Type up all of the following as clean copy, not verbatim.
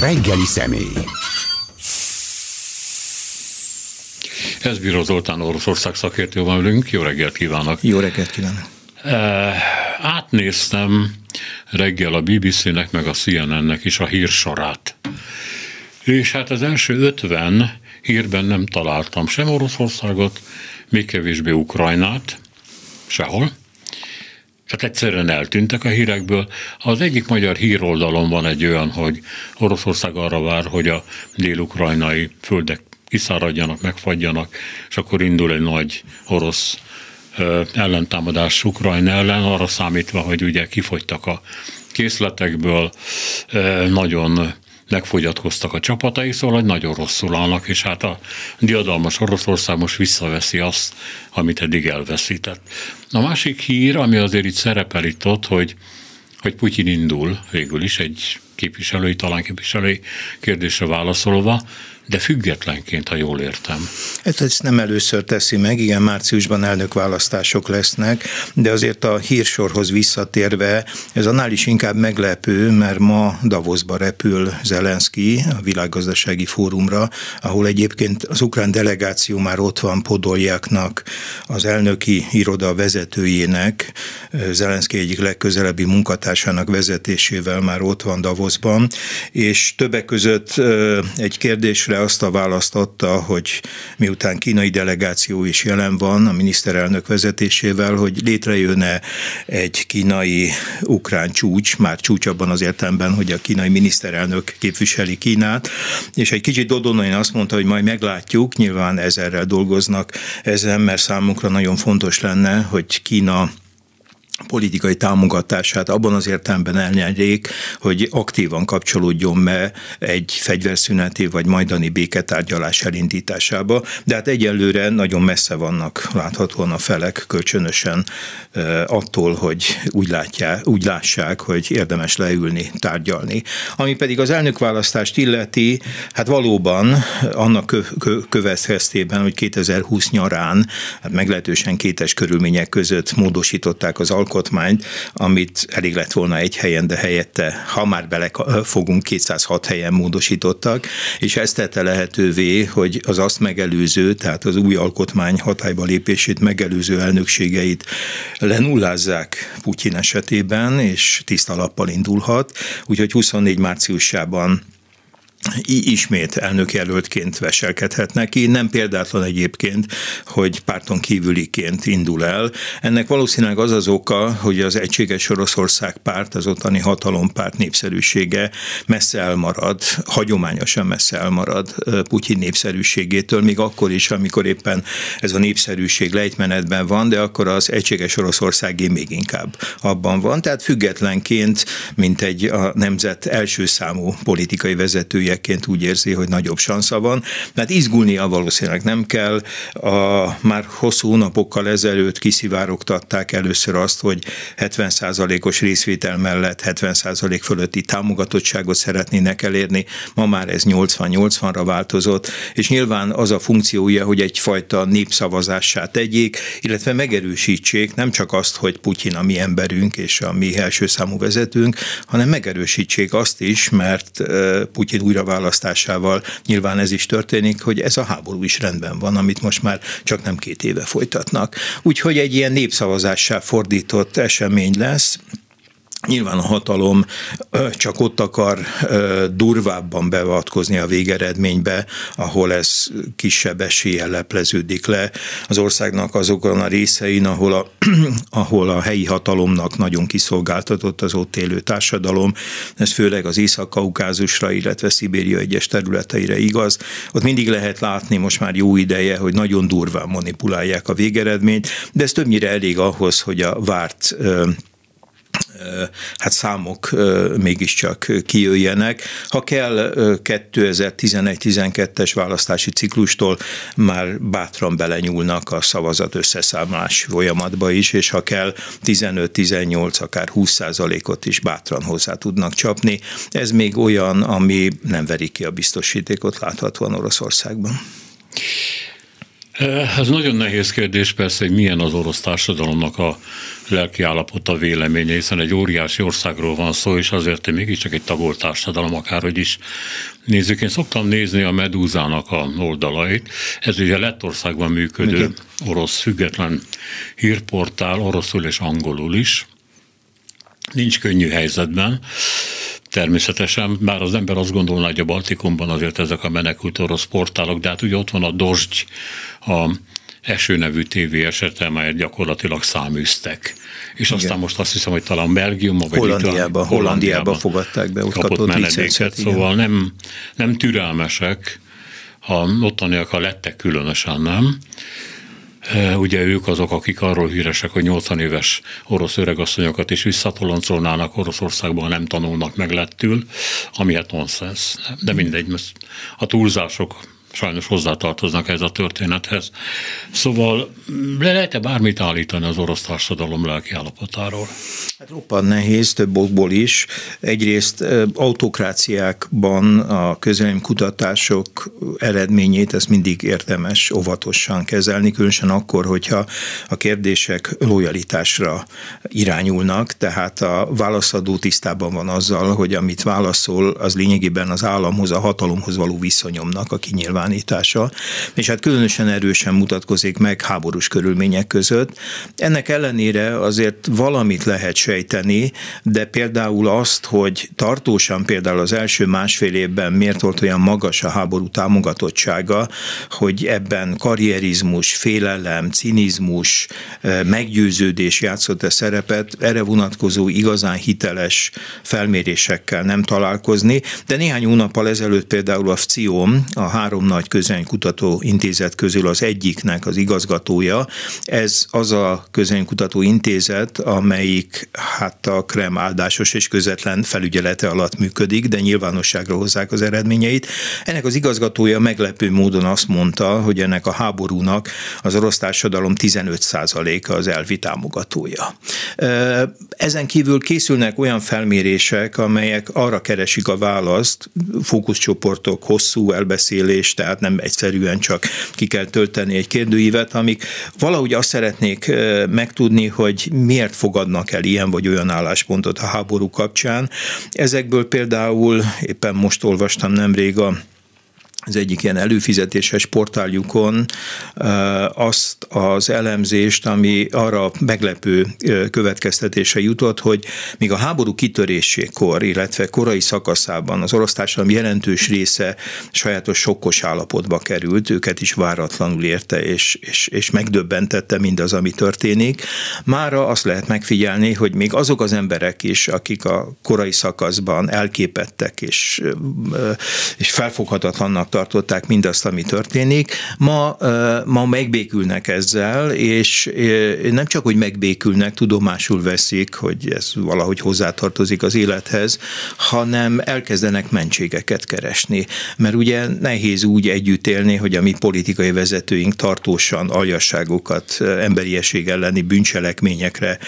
Reggeli személy. Sz. Bíró Zoltán Oroszország szakértővel ülünk. Jó reggelt kívánok! Jó reggelt kívánok! Átnéztem reggel a BBC-nek meg a CNN-nek is a hírsorát. És hát az első 50 hírben nem találtam sem Oroszországot, még kevésbé Ukrajnát, sehol. Tehát egyszerűen eltűntek a hírekből. Az egyik magyar híroldalon van egy olyan, hogy Oroszország arra vár, hogy a dél-ukrajnai földek kiszáradjanak, megfagyjanak, és akkor indul egy nagy orosz ellentámadás Ukrajna ellen, arra számítva, hogy ugye kifogytak a készletekből, nagyon megfogyatkoztak a csapatai, szóval nagyon rosszul állnak, és hát a diadalmas Oroszország most visszaveszi azt, amit eddig elveszített. A másik hír, ami azért itt szerepel itt ott, hogy Putyin indul végül is egy talán képviselői kérdésre válaszolva, de függetlenként, ha jól értem. Ezt nem először teszi meg, igen, márciusban elnökválasztások lesznek, de azért a hírsorhoz visszatérve, ez annál is inkább meglepő, mert ma Davosba repül Zelenszkij a Világgazdasági Fórumra, ahol egyébként az ukrán delegáció már ott van Podoljaknak, az elnöki iroda vezetőjének, Zelenszkij egyik legközelebbi munkatársának vezetésével már ott van Davosban, és többek között egy kérdésre azt a választ adta, hogy miután kínai delegáció is jelen van a miniszterelnök vezetésével, hogy létrejönne egy kínai-ukrán csúcs, már csúcs abban az értelemben, hogy a kínai miniszterelnök képviseli Kínát, és egy kicsit dodonai azt mondta, hogy majd meglátjuk, nyilván ezerrel dolgoznak ezen, mert számunkra nagyon fontos lenne, hogy Kína politikai támogatását abban az értelemben elnyerjék, hogy aktívan kapcsolódjon be egy fegyverszüneti vagy majdani béketárgyalás elindításába, de hát egyelőre nagyon messze vannak láthatóan a felek kölcsönösen attól, hogy úgy lássák, hogy érdemes leülni, tárgyalni. Ami pedig az elnökválasztást illeti, hát valóban annak következtében, hogy 2020 nyarán, hát meglehetősen kétes körülmények között módosították az alkotmányt, amit elég lett volna egy helyen, de helyette, ha már belefogunk, 206 helyen módosítottak, és ezt tette lehetővé, hogy az azt megelőző, tehát az új alkotmány hatályba lépését megelőző elnökségeit lenullázzák Putyin esetében, és tiszta lappal indulhat, úgyhogy 24 márciusában ismét elnökjelöltként veselkedhet neki, nem példátlan egyébként, hogy párton kívüliként indul el. Ennek valószínűleg az az oka, hogy az Egységes Oroszország párt, az ottani hatalompárt népszerűsége messze elmarad, hagyományosan messze elmarad Putyin népszerűségétől, még akkor is, amikor éppen ez a népszerűség lejtmenetben van, de akkor az Egységes Oroszországé még inkább abban van. Tehát függetlenként, mint egy a nemzet első számú politikai vezetője, úgy érzi, hogy nagyobb sansza van, mert izgulnia valószínűleg nem kell. Már hosszú napokkal ezelőtt kiszivárogtatták először azt, hogy 70%-os részvétel mellett 70% fölötti támogatottságot szeretnének elérni, ma már ez 80-80-ra változott, és nyilván az a funkciója, hogy egyfajta népszavazássá tegyék, illetve megerősítsék nem csak azt, hogy Putyin a mi emberünk és a mi első számú vezetőnk, hanem megerősítsék azt is, mert Putyin újra választásával nyilván ez is történik, hogy ez a háború is rendben van, amit most már csak nem 2 éve folytatnak. Úgyhogy egy ilyen népszavazássá fordított esemény lesz. Nyilván a hatalom csak ott akar durvábban beavatkozni a végeredménybe, ahol ez kisebb eséllyel lepleződik le. Az országnak azokon a részein, ahol a helyi hatalomnak nagyon kiszolgáltatott az ott élő társadalom, ez főleg az Észak-Kaukázusra, illetve Szibéria egyes területeire igaz. Ott mindig lehet látni most már jó ideje, hogy nagyon durván manipulálják a végeredményt, de ez többnyire elég ahhoz, hogy a várt számok mégiscsak kijöjjenek. Ha kell, 2011-12-es választási ciklustól már bátran belenyúlnak a szavazat összeszámlás folyamatba is, és ha kell, 15-18, akár 20%-ot is bátran hozzá tudnak csapni. Ez még olyan, ami nem veri ki a biztosítékot láthatóan Oroszországban. Ez nagyon nehéz kérdés persze, hogy milyen az orosz társadalomnak a lelkiállapota, véleménye, hiszen egy óriási országról van szó, és azért mégiscsak egy tagolt társadalom, akárhogy is nézzük. Én szoktam nézni a Medúzának a oldalait. Ez ugye Lettországban működő orosz független hírportál, oroszul és angolul is. Nincs könnyű helyzetben. Természetesen, bár az ember azt gondolná, hogy a Baltikumban azért ezek a menekült orosz portálok, de hát ugye ott van a Dozsgy, a Eső nevű tévé esete, amelyet gyakorlatilag száműztek. És aztán most azt hiszem, hogy talán Belgiumban, vagy Hollandiában fogadták be, ott kapott menedéket, szóval nem türelmesek, ha ottaniak a lettek különösen nem. Ugye ők azok, akik arról híresek, hogy 80 éves orosz öregasszonyokat is visszatoloncolnának Oroszországban, nem tanulnak meg lettül, ami hát nonsens. De mindegy, a túlzások sajnos hozzátartoznak ez a történethez. Szóval lehet-e bármit állítani az orosz társadalom lelkiállapotáról? Hát roppant nehéz, több okból is. Egyrészt autokráciákban a közvéleménykutatások eredményét ezt mindig érdemes óvatosan kezelni, különösen akkor, hogyha a kérdések lojalitásra irányulnak, tehát a válaszadó tisztában van azzal, hogy amit válaszol, az lényegében az államhoz, a hatalomhoz való viszonyomnak, aki nyilván és hát különösen erősen mutatkozik meg háborús körülmények között. Ennek ellenére azért valamit lehet sejteni, de például azt, hogy tartósan például az első másfél évben miért volt olyan magas a háború támogatottsága, hogy ebben karrierizmus, félelem, cinizmus, meggyőződés játszott a szerepet, erre vonatkozó igazán hiteles felmérésekkel nem találkozni, de néhány hónappal ezelőtt például a FCIOM, a három nagy közvéleménykutatóintézet közül az egyiknek az igazgatója. Ez az a közvéleménykutatóintézet, amelyik hát a Kreml áldásos és közvetlen felügyelete alatt működik, de nyilvánosságra hozzák az eredményeit. Ennek az igazgatója meglepő módon azt mondta, hogy ennek a háborúnak az orosz társadalom 15%-a az elvi támogatója. Ezen kívül készülnek olyan felmérések, amelyek arra keresik a választ, fókuszcsoportok, hosszú elbeszélés, tehát nem egyszerűen csak ki kell tölteni egy kérdőívet, amik valahogy azt szeretnék megtudni, hogy miért fogadnak el ilyen vagy olyan álláspontot a háború kapcsán. Ezekből például, éppen most olvastam nemrég az egyik ilyen előfizetéses portáljukon azt az elemzést, ami arra meglepő következtetése jutott, hogy míg a háború kitörésékor, illetve korai szakaszában az orosz társadalom jelentős része sajátos sokkos állapotba került, őket is váratlanul érte és megdöbbentette mindaz, ami történik. Mára azt lehet megfigyelni, hogy még azok az emberek is, akik a korai szakaszban elképettek és felfoghatatlannak tartották mindazt, ami történik. Ma megbékülnek ezzel, és nem csak, hogy megbékülnek, tudomásul veszik, hogy ez valahogy hozzátartozik az élethez, hanem elkezdenek mentségeket keresni. Mert ugye nehéz úgy együtt élni, hogy a mi politikai vezetőink tartósan aljasságokat, emberiesség elleni bűncselekményekre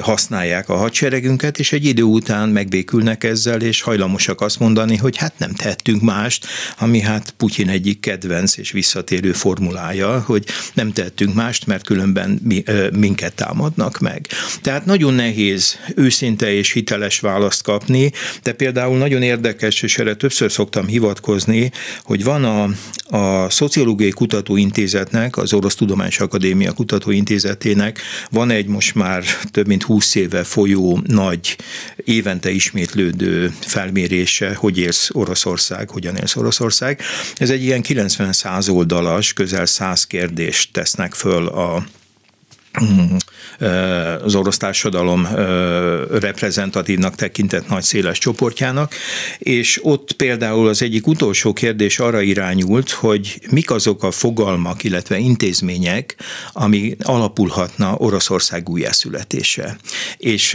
használják a hadseregünket, és egy idő után megbékülnek ezzel, és hajlamosak azt mondani, hogy hát nem tehettünk mást, ami hát Putyin egyik kedvenc és visszatérő formulája, hogy nem tehetünk mást, mert különben minket támadnak meg. Tehát nagyon nehéz őszinte és hiteles választ kapni, de például nagyon érdekes, és erre többször szoktam hivatkozni, hogy van a Szociológiai Kutatóintézetnek, az Orosz Tudományos Akadémia Kutatóintézetének van egy most már több mint 20 éve folyó nagy, évente ismétlődő felmérése, hogy élsz Oroszország, hogyan élsz Oroszország. Ez egy ilyen 90-100 oldalas, közel 100 kérdést tesznek föl az orosz társadalom reprezentatívnak tekintett nagy széles csoportjának, és ott például az egyik utolsó kérdés arra irányult, hogy mik azok a fogalmak, illetve intézmények, ami alapulhatna Oroszország újjászületése. És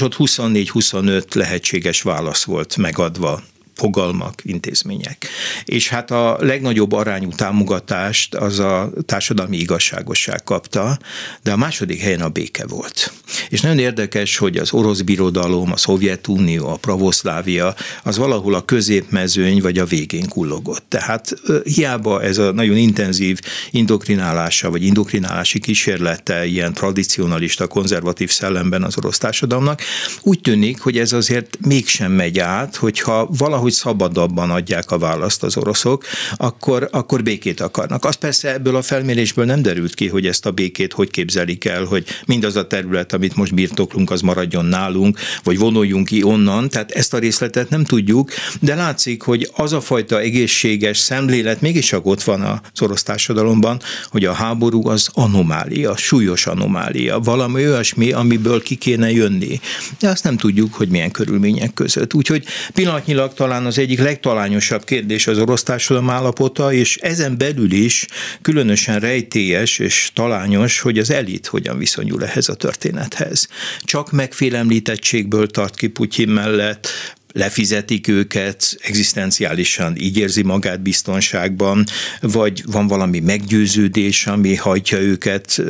ott 24-25 lehetséges válasz volt megadva fogalmak, intézmények. És hát a legnagyobb arányú támogatást az a társadalmi igazságosság kapta, de a második helyen a béke volt. És nagyon érdekes, hogy az orosz birodalom, a Szovjetunió, a Pravoszlávia, az valahol a középmezőny vagy a végén kullogott. Tehát hiába ez a nagyon intenzív indoktrinálása vagy indoktrinálási kísérlete ilyen tradicionalista, konzervatív szellemben az orosz társadalomnak, úgy tűnik, hogy ez azért mégsem megy át, hogyha valahogy szabadabban adják a választ az oroszok, akkor békét akarnak. Az persze ebből a felmérésből nem derült ki, hogy ezt a békét hogy képzelik el, hogy mindaz a terület, amit most birtoklunk, az maradjon nálunk, vagy vonuljunk ki onnan, tehát ezt a részletet nem tudjuk, de látszik, hogy az a fajta egészséges szemlélet mégiscsak ott van az orosz társadalomban, hogy a háború az anomália, súlyos anomália, valami olyasmi, amiből ki kéne jönni. De azt nem tudjuk, hogy milyen körülmények között. Úgyhogy pillanatnyilag talán az egyik legtalányosabb kérdés az orosz társadalom állapota, és ezen belül is különösen rejtélyes és talányos, hogy az elit hogyan viszonyul ehhez a történethez. Csak megfélemlítettségből tart ki Putyin mellett, lefizetik őket, egzisztenciálisan így érzi magát biztonságban, vagy van valami meggyőződés, ami hajtja őket.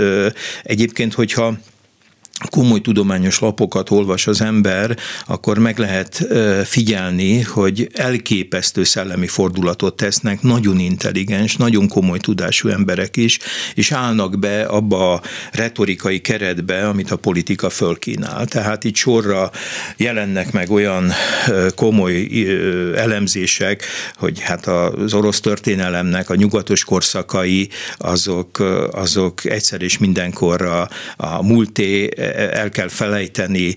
Egyébként, hogyha komoly tudományos lapokat olvas az ember, akkor meg lehet figyelni, hogy elképesztő szellemi fordulatot tesznek, nagyon intelligens, nagyon komoly tudású emberek is, és állnak be abba a retorikai keretbe, amit a politika fölkínál. Tehát itt sorra jelennek meg olyan komoly elemzések, hogy hát az orosz történelemnek a nyugatos korszakai, azok egyszer és mindenkorra a múlté, el kell felejteni,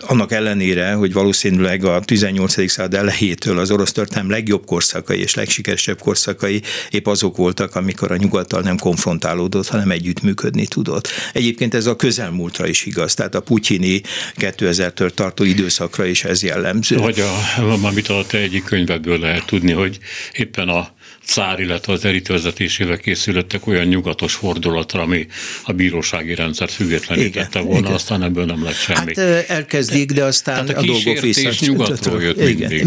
annak ellenére, hogy valószínűleg a 18. század elejétől az orosz történelem legjobb korszakai és legsikeresebb korszakai épp azok voltak, amikor a nyugattal nem konfrontálódott, hanem együttműködni tudott. Egyébként ez a közelmúltra is igaz, tehát a putyini 2000-től tartó időszakra is ez jellemző. Vagy amit a te egyik könyvedből lehet tudni, hogy éppen a cár, illetve az elit vezetésével készülöttek olyan nyugatos fordulatra, ami a bírósági rendszert függetlenítette volna, igen. Aztán ebből nem lett semmi. Hát elkezdik, de aztán a dolgok vissza. Nyugatról jött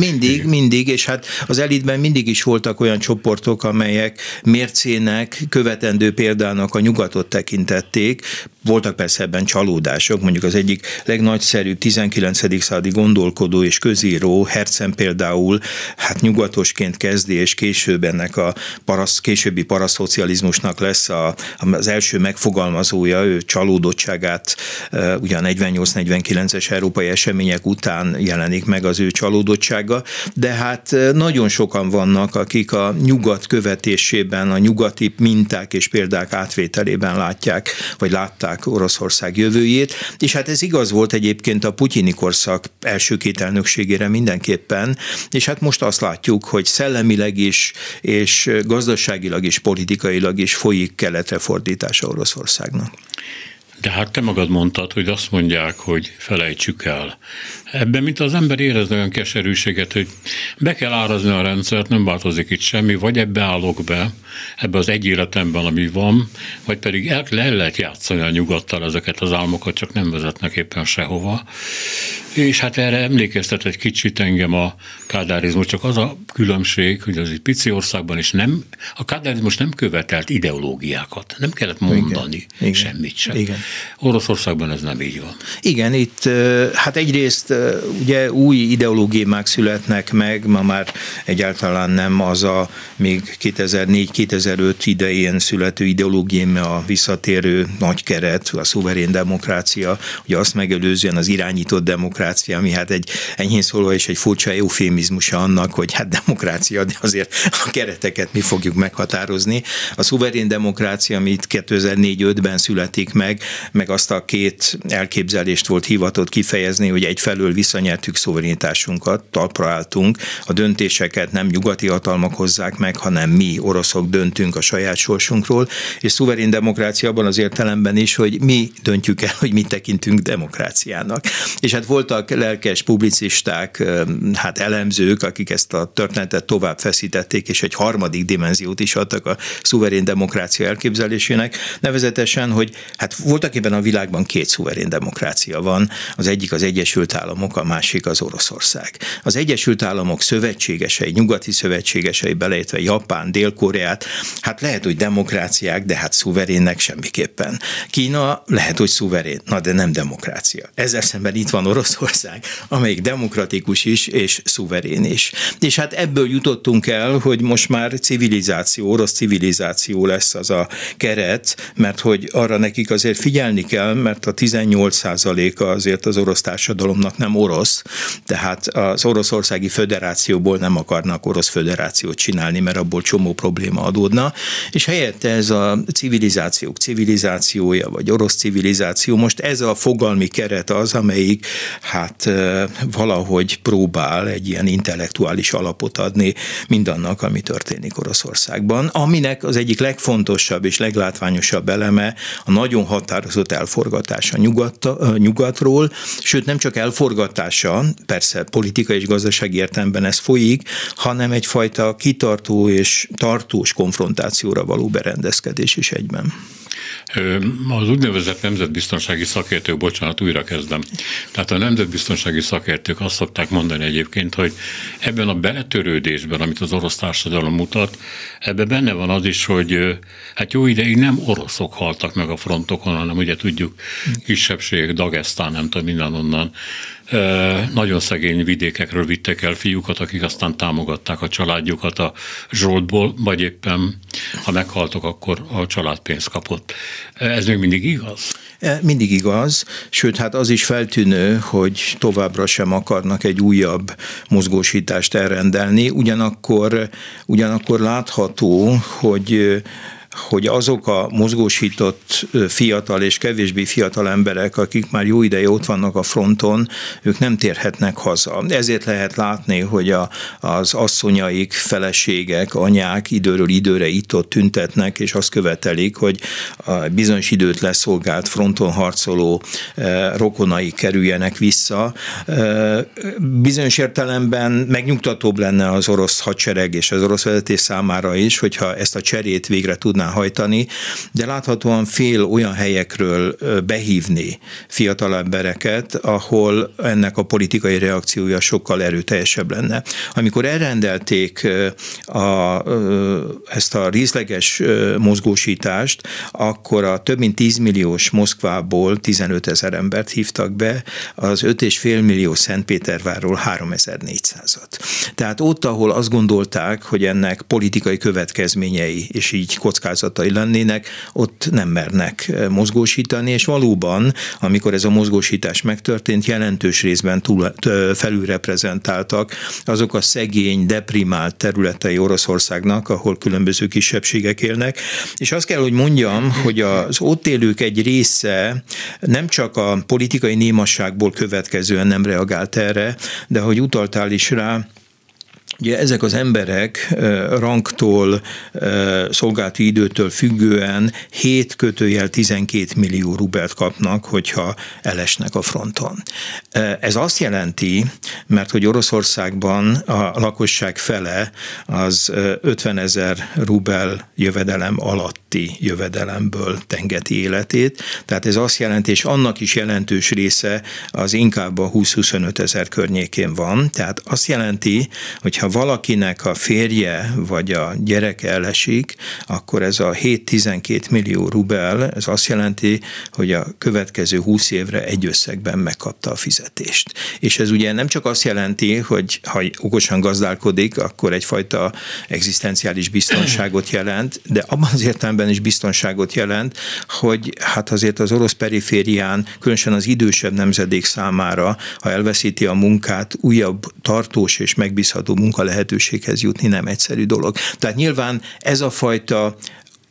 mindig, és hát az elitben mindig is voltak olyan csoportok, amelyek mércének, követendő példának a nyugatot tekintették. Voltak persze ebben csalódások, mondjuk az egyik legnagyszerűbb 19. századi gondolkodó és közíró, Herzen például, hát nyugatosként kezdi, és később ennek a későbbi paraszocializmusnak lesz az első megfogalmazója, ő csalódottságát ugyan 48-49-es európai események után jelenik meg az ő csalódottsága, de hát nagyon sokan vannak, akik a nyugat követésében, a nyugati minták és példák átvételében látták Oroszország jövőjét, és hát ez igaz volt egyébként a putyini korszak első két elnökségére mindenképpen, és hát most azt látjuk, hogy szellemileg is, és gazdaságilag is, politikailag is folyik keletre fordítása Oroszországnak. De hát te magad mondtad, hogy azt mondják, hogy felejtsük el. Ebben, mint az ember érez olyan keserűséget, hogy be kell árazni a rendszert, nem változik itt semmi, vagy ebbe állok be, ebbe az egy életemben, ami van, vagy pedig el lehet játszani a nyugattal ezeket az álmokat, csak nem vezetnek éppen sehova. És hát erre emlékeztet egy kicsit engem a kádárizmus, csak az a különbség, hogy az egy pici országban is nem, a kádárizmus nem követelt ideológiákat, nem kellett mondani semmit sem. Igen. Oroszországban ez nem így van. Igen, itt hát egyrészt ugye új ideológiák születnek meg, ma már egyáltalán nem az a még 2004-2005 idején születő ideológiám a visszatérő nagy keret, a szuverén demokrácia, ugye azt megelőzően az irányított demokrácia, ami hát egy enyhén szólva és egy furcsa eufémizmusa annak, hogy hát demokrácia, de azért a kereteket mi fogjuk meghatározni. A szuverén demokrácia, amit 2004-5-ben születik meg azt a két elképzelést volt hivatott kifejezni, hogy egyfelől visszanyertük szuverenitásunkat, talpra álltunk, a döntéseket nem nyugati hatalmak hozzák meg, hanem mi, oroszok döntünk a saját sorsunkról, és szuverén demokráciában az értelemben is, hogy mi döntjük el, hogy mit tekintünk demokráciának. És hát volt voltak lelkes publicisták, hát elemzők, akik ezt a történetet tovább feszítették, és egy harmadik dimenziót is adtak a szuverén demokrácia elképzelésének, nevezetesen, hogy hát voltak ebben a világban két szuverén demokrácia van, az egyik az Egyesült Államok, a másik az Oroszország. Az Egyesült Államok szövetségesei, nyugati szövetségesei, beleértve Japán, Dél-Koreát, hát lehet, hogy demokráciák, de hát szuverénnek semmiképpen. Kína lehet, hogy szuverén, na de nem demokrácia. Ezzel szemben itt van Oroszország, amelyik demokratikus is, és szuverén is. És hát ebből jutottunk el, hogy most már civilizáció, orosz civilizáció lesz az a keret, mert hogy arra nekik azért figyelni kell, mert a 18%-a azért az orosz társadalomnak nem orosz, tehát az Oroszországi Föderációból nem akarnak orosz föderációt csinálni, mert abból csomó probléma adódna, és helyette ez a civilizációk civilizációja, vagy orosz civilizáció, most ez a fogalmi keret az, amelyik hát valahogy próbál egy ilyen intellektuális alapot adni mindannak, ami történik Oroszországban, aminek az egyik legfontosabb és leglátványosabb eleme a nagyon határozott elforgatása nyugatról, sőt nem csak elforgatása, persze politikai és gazdasági értelemben ez folyik, hanem egyfajta kitartó és tartós konfrontációra való berendezkedés is egyben. Az úgynevezett nemzetbiztonsági szakértők, újra kezdem. Tehát a nemzetbiztonsági szakértők azt szokták mondani egyébként, hogy ebben a beletörődésben, amit az orosz társadalom mutat, ebben benne van az is, hogy hát jó ideig nem oroszok haltak meg a frontokon, hanem ugye tudjuk, kisebbség, Dagesztán, nem tudom, mindenonnan. Nagyon szegény vidékekről vittek el fiúkat, akik aztán támogatták a családjukat a zsoldból, vagy éppen, ha meghaltok, akkor a család pénzt kapott. Ez még mindig igaz? Mindig igaz, sőt, hát az is feltűnő, hogy továbbra sem akarnak egy újabb mozgósítást elrendelni, ugyanakkor látható, hogy azok a mozgósított fiatal és kevésbé fiatal emberek, akik már jó ideje ott vannak a fronton, ők nem térhetnek haza. Ezért lehet látni, hogy az asszonyaik, feleségek, anyák időről időre itt-ott tüntetnek, és azt követelik, hogy a bizonyos időt leszolgált fronton harcoló rokonai kerüljenek vissza. Bizonyos értelemben megnyugtatóbb lenne az orosz hadsereg és az orosz vezetés számára is, hogyha ezt a cserét végre tudná hajtani, de láthatóan fél olyan helyekről behívni fiatal embereket, ahol ennek a politikai reakciója sokkal erőteljesebb lenne. Amikor elrendelték ezt a részleges mozgósítást, akkor a több mint 10 milliós Moszkvából 15 000 embert hívtak be, az 5,5 millió Szentpétervárról 3400-at. Tehát ott, ahol azt gondolták, hogy ennek politikai következményei, és így kockázatai lennének, ott nem mernek mozgósítani, és valóban, amikor ez a mozgósítás megtörtént, jelentős részben felülreprezentáltak azok a szegény, deprimált területei Oroszországnak, ahol különböző kisebbségek élnek, és azt kell, hogy mondjam, hogy az ott élők egy része nem csak a politikai némasságból következően nem reagált erre, de hogy utaltál is rá, ugye ezek az emberek rangtól, szolgálati időtől függően 7-12 millió rubelt kapnak, hogyha elesnek a fronton. Ez azt jelenti, mert hogy Oroszországban a lakosság fele az 50 000 rubel jövedelem alatti jövedelemből tengeti életét, tehát ez azt jelenti, és annak is jelentős része az inkább a 20-25 000 környékén van, tehát azt jelenti, hogyha valakinek a férje vagy a gyereke elesik, akkor ez a 7-12 millió rubel, ez azt jelenti, hogy a következő 20 évre egy összegben megkapta a fizetést. És ez ugye nem csak azt jelenti, hogy ha okosan gazdálkodik, akkor egyfajta egzisztenciális biztonságot jelent, de abban az értelemben is biztonságot jelent, hogy hát azért az orosz periférián, különösen az idősebb nemzedék számára, ha elveszíti a munkát, újabb tartós és megbízható munkalehetőséghez jutni nem egyszerű dolog. Tehát nyilván ez a fajta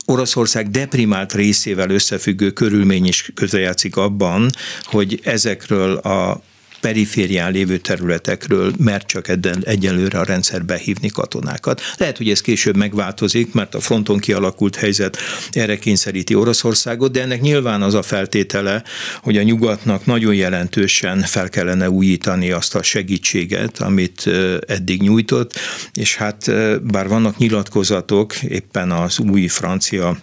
Oroszország deprimált részével összefüggő körülmény is közrejátszik abban, hogy ezekről a periférián lévő területekről, mert csak egyelőre a rendszer behívni katonákat. Lehet, hogy ez később megváltozik, mert a fronton kialakult helyzet erre kényszeríti Oroszországot, de ennek nyilván az a feltétele, hogy a nyugatnak nagyon jelentősen fel kellene újítani azt a segítséget, amit eddig nyújtott, és hát bár vannak nyilatkozatok, éppen az új francia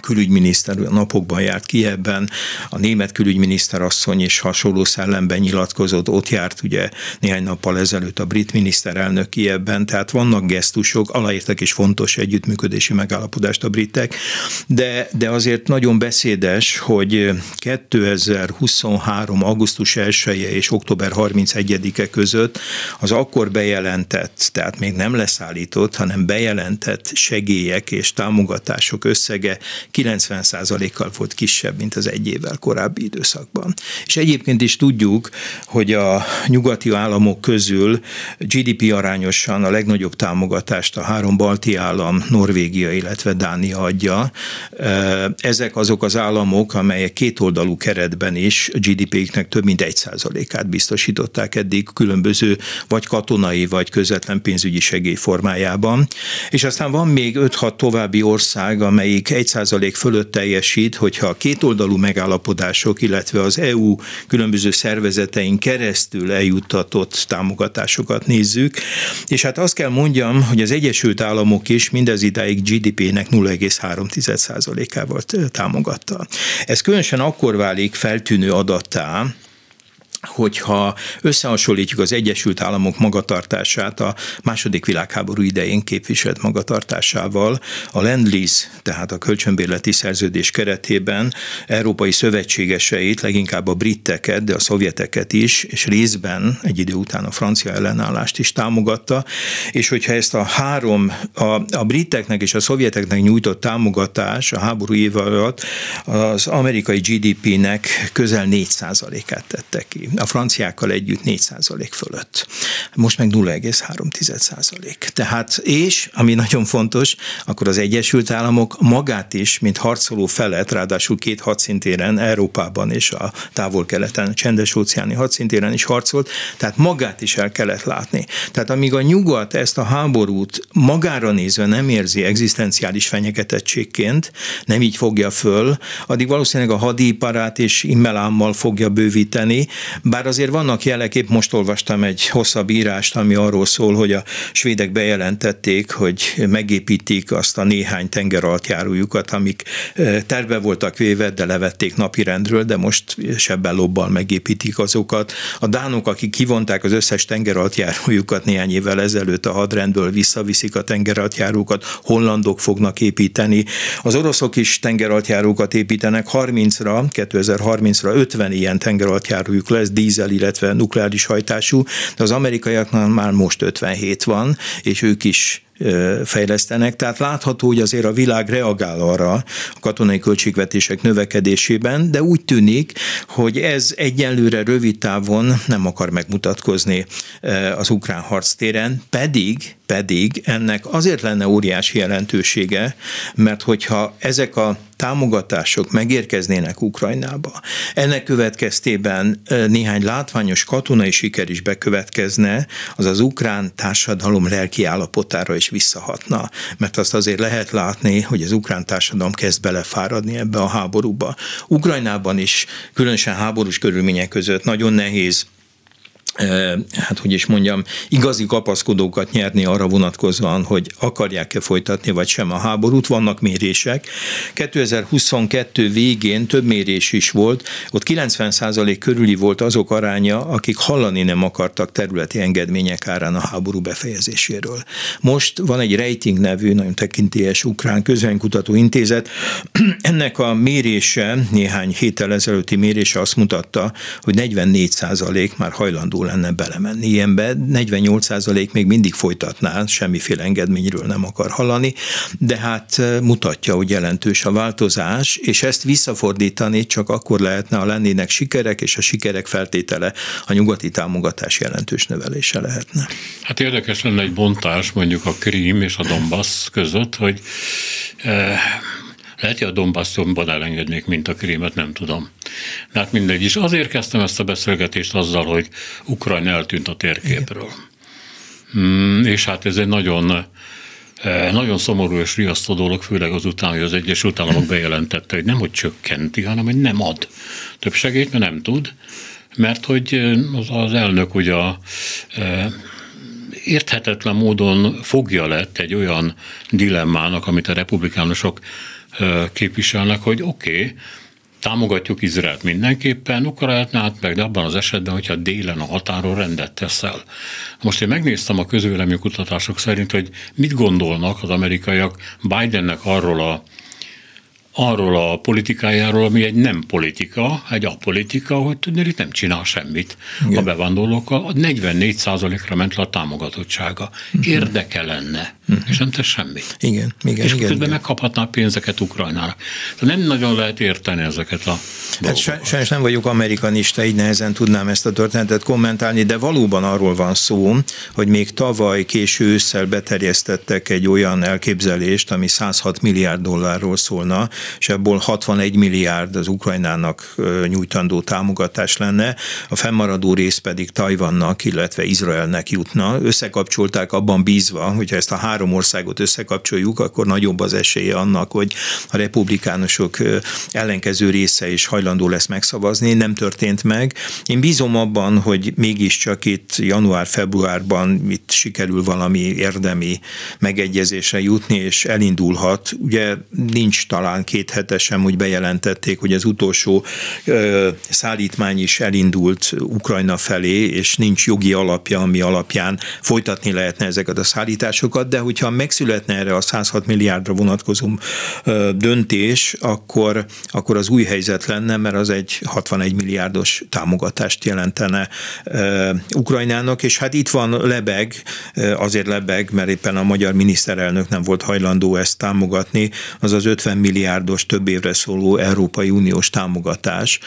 külügyminiszter napokban járt Kijevben, a német külügyminiszter asszony is hasonló szellemben nyilatkozott, ott járt ugye néhány nappal ezelőtt a brit miniszterelnök Kijevben, tehát vannak gesztusok, aláírtak is fontos együttműködési megállapodást a britek, de azért nagyon beszédes, hogy 2023. augusztus 1-e és október 31-e között az akkor bejelentett, tehát még nem leszállított, hanem bejelentett segélyek és támogatások összege 90%-kal volt kisebb, mint az egy évvel korábbi időszakban. És egyébként is tudjuk, hogy a nyugati államok közül GDP arányosan a legnagyobb támogatást a 3 balti állam, Norvégia, illetve Dánia adja. Ezek azok az államok, amelyek kétoldalú keretben is GDP-iknek több mint 1%-át biztosították eddig különböző vagy katonai, vagy közvetlen pénzügyi segély formájában. És aztán van még 5-6 további ország, amelyik 1% fölött teljesít, hogyha a kétoldalú megállapodások, illetve az EU különböző szervezetein keresztül eljuttatott támogatásokat nézzük, és hát azt kell mondjam, hogy az Egyesült Államok is mindez idáig GDP-nek 0,3%-ával támogatta. Ez különösen akkor válik feltűnő adattá, hogyha összehasonlítjuk az Egyesült Államok magatartását a II. Világháború idején képviselt magatartásával, a Lend-Lease, tehát a kölcsönbérleti szerződés keretében európai szövetségeseit, leginkább a britteket, de a szovjeteket is, és részben egy idő után a francia ellenállást is támogatta, és hogyha ezt a három, a briteknek és a szovjeteknek nyújtott támogatás a háború éve alatt az amerikai GDP-nek közel 4%-át tette ki. A franciákkal együtt 4% fölött. Most meg 0,3%. Tehát, és, ami nagyon fontos, akkor az Egyesült Államok magát is, mint harcoló felet, ráadásul 2 hadszintéren, Európában és a távol-keleten, csendes-óceáni hadszintéren is harcolt, tehát magát is el kellett látni. Tehát amíg a nyugat ezt a háborút magára nézve nem érzi egzisztenciális fenyegetettségként, nem így fogja föl, addig valószínűleg a hadiparát és immelámmal fogja bővíteni, bár azért vannak jelek, épp most olvastam egy hosszabb írást, ami arról szól, hogy a svédek bejelentették, hogy megépítik azt a néhány tengeralattjárójukat, amik terve voltak véve, de levették napirendről, de most sebben lobbal megépítik azokat. A dánok, akik kivonták az összes tengeralattjárójukat néhány évvel ezelőtt a hadrendből, visszaviszik a tengeralattjárókat, hollandok fognak építeni. Az oroszok is tengeralattjárókat építenek, 2030-ra 50 ilyen tengeralattjárójuk lesz, dízel, illetve nukleáris hajtású, de az amerikaiaknál már most 57 van, és ők is fejlesztenek. Tehát látható, hogy azért a világ reagál arra a katonai költségvetések növekedésében, de úgy tűnik, hogy ez egyenlőre rövid távon nem akar megmutatkozni az ukrán harctéren, pedig ennek azért lenne óriási jelentősége, mert hogyha ezek a támogatások megérkeznének Ukrajnába, ennek következtében néhány látványos katonai siker is bekövetkezne, az az ukrán társadalom lelki állapotára is visszahatna, mert azt azért lehet látni, hogy az ukrán társadalom kezd belefáradni ebbe a háborúba. Ukrajnában is, különösen háborús körülmények között nagyon nehéz, hát hogy is mondjam, igazi kapaszkodókat nyerni arra vonatkozóan, hogy akarják-e folytatni, vagy sem a háborút. Vannak mérések. 2022 végén több mérés is volt, ott 90% körüli volt azok aránya, akik hallani nem akartak területi engedmények árán a háború befejezéséről. Most van egy Rating nevű, nagyon tekintélyes ukrán közönkutatóintézet. Ennek a mérése, néhány héttel ezelőtti mérése azt mutatta, hogy 44% már hajlandó lenne belemenni ilyenbe, 48% még mindig folytatná, semmiféle engedményről nem akar hallani, de hát mutatja, hogy jelentős a változás, és ezt visszafordítani csak akkor lehetne, ha lennének sikerek, és a sikerek feltétele a nyugati támogatás jelentős növelése lehetne. Hát érdekes lenne egy bontás mondjuk a Krím és a Donbass között, hogy lehet, hogy a Donbasszonban elengednék, mint a Krímet, nem tudom. De hát mindegy is. Azért kezdtem ezt a beszélgetést azzal, hogy Ukrajna eltűnt a térképről. És hát ez egy nagyon... nagyon szomorú és riasztó dolog, főleg azután, hogy az Egyesült Államok bejelentette, hogy nemhogy csökkenti, hanem hogy nem ad több segélyt, mert nem tud, mert hogy az elnök ugye érthetetlen módon fogja lett egy olyan dilemmának, amit a republikánusok képviselnek, hogy oké, támogatjuk Izraelt mindenképpen, Ukrajnát meg, de abban az esetben, hogyha délen a határon rendet teszel. Most én megnéztem a közvéleménykutatások szerint, hogy mit gondolnak az amerikaiak Bidennek arról a politikájáról, ami egy nem politika, egy apolitika, hogy tudnél, itt nem csinál semmit. Igen. A bevándorlókkal 44%-ra ment le a támogatottsága. Érdeke lenne, és nem tesz semmit. Igen, és közben megkaphatná pénzeket Ukrajnának. Tehát nem nagyon lehet érteni ezeket a dolgokat. Hát sajnos nem vagyok amerikanista, így nehezen tudnám ezt a történetet kommentálni, de valóban arról van szó, hogy még tavaly késő ősszel beterjesztettek egy olyan elképzelést, ami 106 milliárd dollárról szólna, és ebből 61 milliárd az Ukrajnának nyújtandó támogatás lenne, a fennmaradó rész pedig Tajvannak, illetve Izraelnek jutna. Összekapcsolták abban bízva, hogyha ezt a három országot összekapcsoljuk, akkor nagyobb az esélye annak, hogy a republikánusok ellenkező része is hajlandó lesz megszavazni, nem történt meg. Én bízom abban, hogy mégiscsak itt január-februárban itt sikerül valami érdemi megegyezésre jutni, és elindulhat. Ugye nincs talán 2 hete sem, hogy bejelentették, hogy az utolsó szállítmány is elindult Ukrajna felé, és nincs jogi alapja, ami alapján folytatni lehetne ezeket a szállításokat, de hogyha megszületne erre a 106 milliárdra vonatkozó döntés, akkor az új helyzet lenne, mert az egy 61 milliárdos támogatást jelentene Ukrajnának, és hát itt van lebeg, mert éppen a magyar miniszterelnök nem volt hajlandó ezt támogatni, az az 50 milliárdos több évre szóló Európai Uniós támogatás,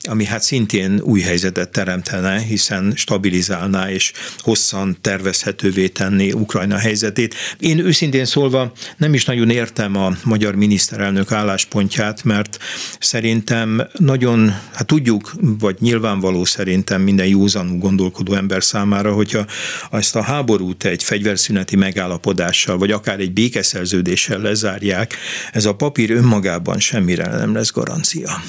ami hát szintén új helyzetet teremtene, hiszen stabilizálná és hosszan tervezhetővé tenni Ukrajna helyzetét. Én őszintén szólva nem is nagyon értem a magyar miniszterelnök álláspontját, mert szerintem nagyon, hát tudjuk, vagy nyilvánvaló szerintem minden józanú gondolkodó ember számára, hogyha ezt a háborút egy fegyverszüneti megállapodással, vagy akár egy békeszerződéssel lezárják, ez a papír önmagában semmire nem lesz garancia.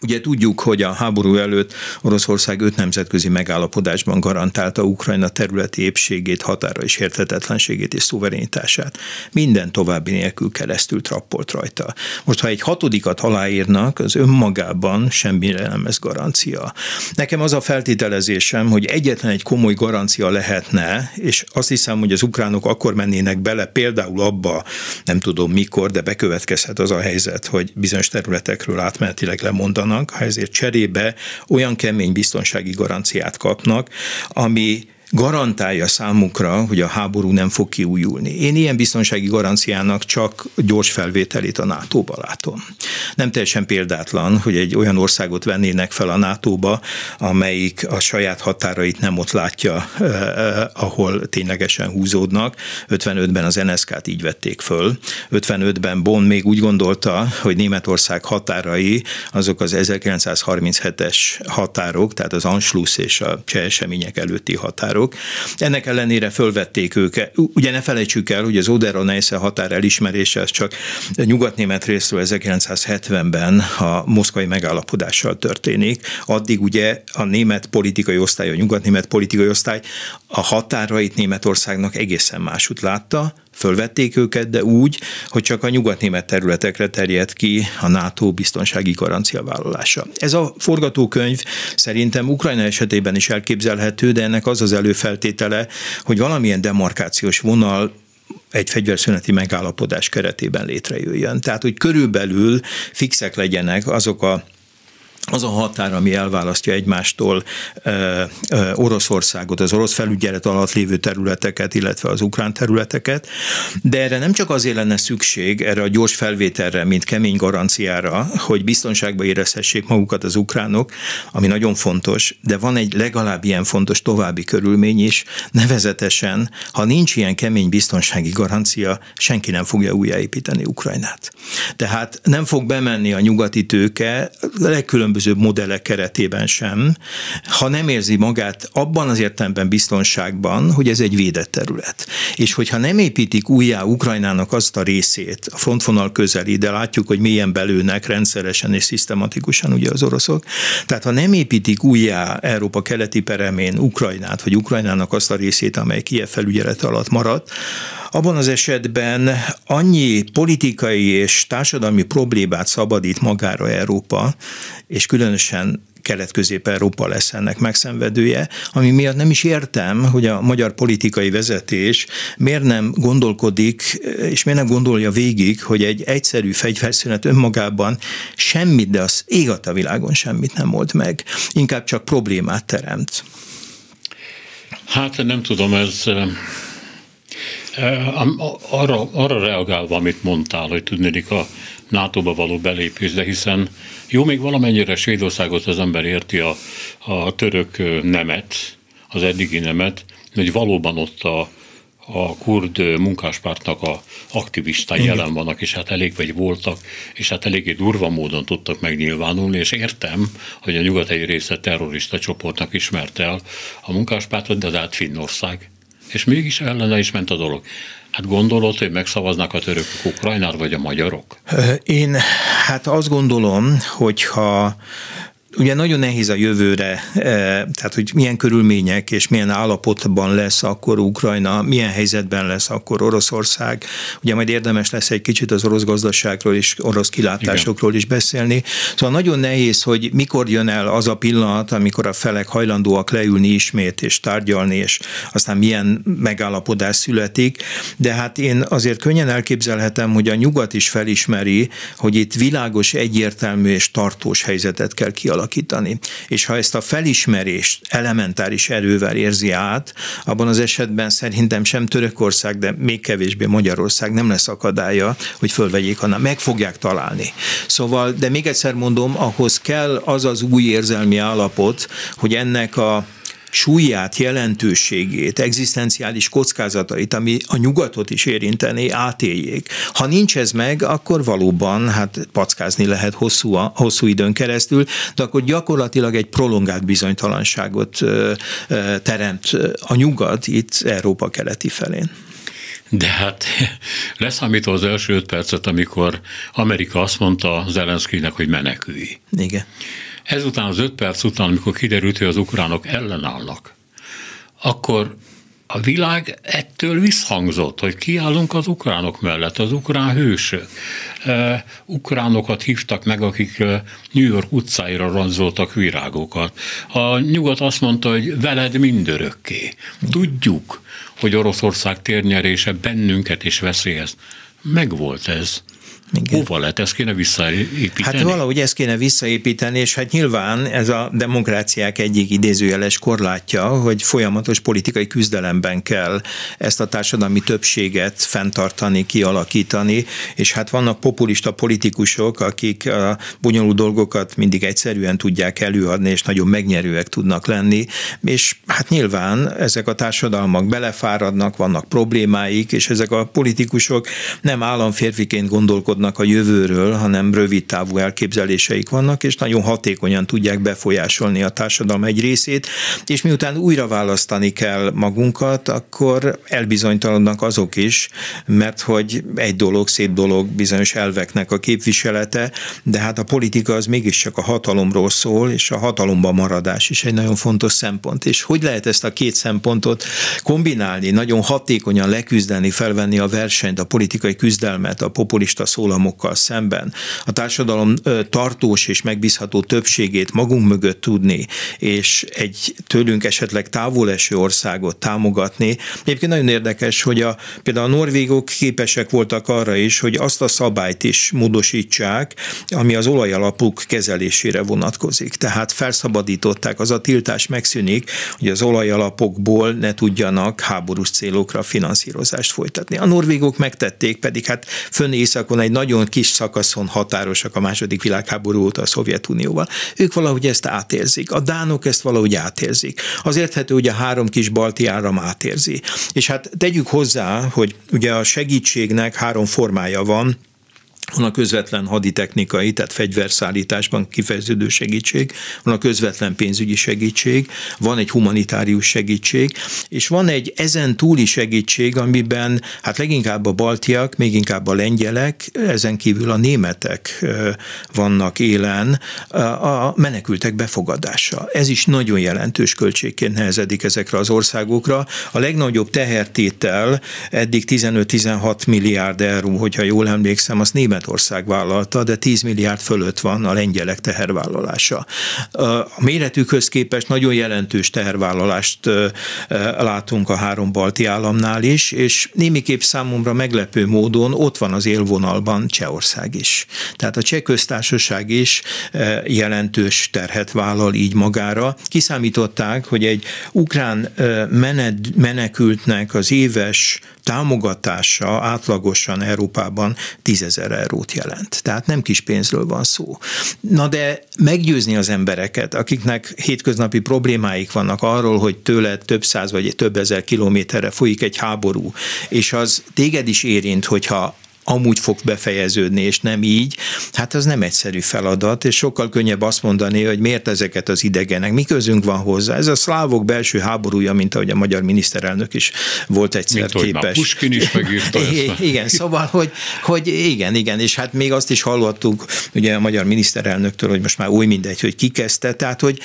Ugye tudjuk, hogy a háború előtt Oroszország 5 nemzetközi megállapodásban garantálta Ukrajna területi épségét, határa és érthetetlenségét és szuverenitását. Minden további nélkül keresztül trappolt rajta. Most, ha egy 6. aláírnak, az önmagában semmire nem ez garancia. Nekem az a feltételezésem, hogy egyetlen egy komoly garancia lehetne, és azt hiszem, hogy az ukránok akkor mennének bele, például abba, nem tudom mikor, de bekövetkezhet az a helyzet, hogy bizonyos területekről átmenetileg lemondanak, ha ezért cserébe olyan kemény biztonsági garanciát kapnak, ami garantálja számukra, hogy a háború nem fog kiújulni. Én ilyen biztonsági garanciának csak gyors felvételét a NATO-ba látom. Nem teljesen példátlan, hogy egy olyan országot vennének fel a NATO-ba, amelyik a saját határait nem ott látja, ahol ténylegesen húzódnak. 55-ben az NSZK-t így vették föl. 55-ben Bonn még úgy gondolta, hogy Németország határai azok az 1937-es határok, tehát az Anschluss és a cseh események előtti határok. Ennek ellenére fölvették őket. Ugye ne felejtsük el, hogy az Oder-Neisse határ elismerése az csak nyugatnémet részről 1970-ben a moszkvai megállapodással történik. Addig ugye a német politikai osztály, a nyugatnémet politikai osztály a határait Németországnak egészen másút látta, fölvették őket, de úgy, hogy csak a nyugatnémet területekre terjed ki a NATO biztonsági garancia vállalása. Ez a forgatókönyv szerintem Ukrajna esetében is elképzelhető, de ennek az az előfeltétele, hogy valamilyen demarkációs vonal egy fegyverszüneti megállapodás keretében létrejöjjön. Tehát, hogy körülbelül fixek legyenek azok a az a határ, ami elválasztja egymástól Oroszországot, az orosz felügyelet alatt lévő területeket, illetve az ukrán területeket, de erre nem csak azért lenne szükség, erre a gyors felvételre, mint kemény garanciára, hogy biztonságban érezhessék magukat az ukránok, ami nagyon fontos, de van egy legalább ilyen fontos további körülmény is, nevezetesen, ha nincs ilyen kemény biztonsági garancia, senki nem fogja újjáépíteni Ukrajnát. Tehát nem fog bemenni a nyugati tőke, legkülönbözőbb modellek keretében sem, ha nem érzi magát abban az értelemben biztonságban, hogy ez egy védett terület. És hogyha nem építik újjá Ukrajnának azt a részét, a frontvonal közeli, de látjuk, hogy mélyen belőnek rendszeresen és szisztematikusan ugye az oroszok, tehát ha nem építik újjá Európa keleti peremén Ukrajnát, vagy Ukrajnának azt a részét, amely Kijev felügyelet alatt maradt, abban az esetben annyi politikai és társadalmi problémát szabadít magára Európa, és különösen Kelet-Közép-Európa lesz ennek megszenvedője, ami miatt nem is értem, hogy a magyar politikai vezetés miért nem gondolkodik, és miért nem gondolja végig, hogy egy egyszerű fegyverszünet önmagában semmit, de az ég a világon semmit nem old meg, inkább csak problémát teremt. Hát nem tudom, ez... Arra reagálva, amit mondtál, hogy tudnélik a NATO-ba való belépés, de hiszen jó, még valamennyire Svédországot az ember érti a török nemet, az eddigi nemet, hogy valóban ott a kurd munkáspártnak a aktivistái jelen vannak, és hát elég vagy voltak, és hát eléggé durva módon tudtak megnyilvánulni, és értem, hogy a nyugat egy része terrorista csoportnak ismert el a munkáspártot, de hát Finnország. És mégis ellene is ment a dolog. Hát gondolod, hogy megszavaznak a törökök Ukrajnát, vagy a magyarok? Én hát azt gondolom, hogyha ugye nagyon nehéz a jövőre, tehát hogy milyen körülmények és milyen állapotban lesz akkor Ukrajna, milyen helyzetben lesz akkor Oroszország. Ugye majd érdemes lesz egy kicsit az orosz gazdaságról és orosz kilátásokról is beszélni. Szóval nagyon nehéz, hogy mikor jön el az a pillanat, amikor a felek hajlandóak leülni ismét és tárgyalni, és aztán milyen megállapodás születik. De hát én azért könnyen elképzelhetem, hogy a nyugat is felismeri, hogy itt világos, egyértelmű és tartós helyzetet kell kialakítani. És ha ezt a felismerést elementáris erővel érzi át, abban az esetben szerintem sem Törökország, de még kevésbé Magyarország nem lesz akadálya, hogy fölvegyék, hanem meg fogják találni. Szóval, de még egyszer mondom, ahhoz kell az az új érzelmi állapot, hogy ennek a súlyát, jelentőségét, egzisztenciális kockázatait, ami a nyugatot is érinteni, átéljék. Ha nincs ez meg, akkor valóban hát packázni lehet hosszú időn keresztül, de akkor gyakorlatilag egy prolongált bizonytalanságot teremt a nyugat itt Európa keleti felén. De hát leszámítva az első 5 percet, amikor Amerika azt mondta Zelenszkijnek, hogy menekülj. Igen. Ezután az 5 perc után, amikor kiderült, hogy az ukránok ellenállnak, akkor a világ ettől visszhangzott, hogy kiállunk az ukránok mellett, az ukrán hősök. Ukránokat hívtak meg, akik New York utcáira ranzoltak virágokat. A nyugat azt mondta, hogy veled mindörökké. Tudjuk, hogy Oroszország térnyerése bennünket is veszélyez. Megvolt ez. Igen. Hova lett? Ezt kéne visszaépíteni? Hát valahogy ezt kéne visszaépíteni, és hát nyilván ez a demokráciák egyik idézőjeles korlátja, hogy folyamatos politikai küzdelemben kell ezt a társadalmi többséget fenntartani, kialakítani, és hát vannak populista politikusok, akik a bonyolult dolgokat mindig egyszerűen tudják előadni, és nagyon megnyerőek tudnak lenni, és hát nyilván ezek a társadalmak belefáradnak, vannak problémáik, és ezek a politikusok nem államférfiként gondolkodnak a jövőről, hanem rövid távú elképzeléseik vannak, és nagyon hatékonyan tudják befolyásolni a társadalom egy részét, és miután újra választani kell magunkat, akkor elbizonytalanodnak azok is, mert hogy egy dolog, szép dolog bizonyos elveknek a képviselete, de hát a politika az mégiscsak a hatalomról szól, és a hatalomban maradás is egy nagyon fontos szempont. És hogy lehet ezt a két szempontot kombinálni, nagyon hatékonyan leküzdeni, felvenni a versenyt, a politikai küzdelmet, a populista szó szólamokkal szemben a társadalom tartós és megbízható többségét magunk mögött tudni, és egy tőlünk esetleg távol eső országot támogatni. Egyébként nagyon érdekes, hogy például a norvégok képesek voltak arra is, hogy azt a szabályt is módosítsák, ami az olajalapok kezelésére vonatkozik. Tehát felszabadították, az a tiltás megszűnik, hogy az olajalapokból ne tudjanak háborús célokra finanszírozást folytatni. A norvégok megtették, pedig hát fönn északon egy nagyon kis szakaszon határosak a második világháború óta a Szovjetunióval. Ők valahogy ezt átérzik. A dánok ezt valahogy átérzik. Az érthető, hogy a három kis balti állam átérzi. És hát tegyük hozzá, hogy ugye a segítségnek három formája van. Van a közvetlen haditechnikai, tehát fegyverszállításban kifejeződő segítség, van a közvetlen pénzügyi segítség, van egy humanitárius segítség, és van egy ezen túli segítség, amiben hát leginkább a baltiak, még inkább a lengyelek, ezen kívül a németek vannak élen a menekültek befogadása. Ez is nagyon jelentős költségként nehezedik ezekre az országokra. A legnagyobb tehertétel eddig 15-16 milliárd euró, hogyha jól emlékszem, azt német Ország vállalta, de 10 milliárd fölött van a lengyelek tehervállalása. A méretükhöz képest nagyon jelentős tehervállalást látunk a három balti államnál is, és némiképp számomra meglepő módon ott van az élvonalban Csehország is. Tehát a Cseh Köztársaság is jelentős terhet vállal így magára. Kiszámították, hogy egy ukrán menekültnek az éves támogatása átlagosan Európában 10 000 eurót jelent. Tehát nem kis pénzről van szó. Na de meggyőzni az embereket, akiknek hétköznapi problémáik vannak arról, hogy tőle több száz vagy több ezer kilométerre folyik egy háború, és az téged is érint, hogyha amúgy fog befejeződni, és nem így, hát az nem egyszerű feladat, és sokkal könnyebb azt mondani, hogy miért ezeket az idegenek, mi közünk van hozzá. Ez a szlávok belső háborúja, mint ahogy a magyar miniszterelnök is volt egyszer mint képes. Mint ahogy Puskin is megírta ezt. Igen, szóval, hogy igen, és hát még azt is hallottuk ugye a magyar miniszterelnöktől, hogy most már új mindegy, hogy ki kezdte, tehát hogy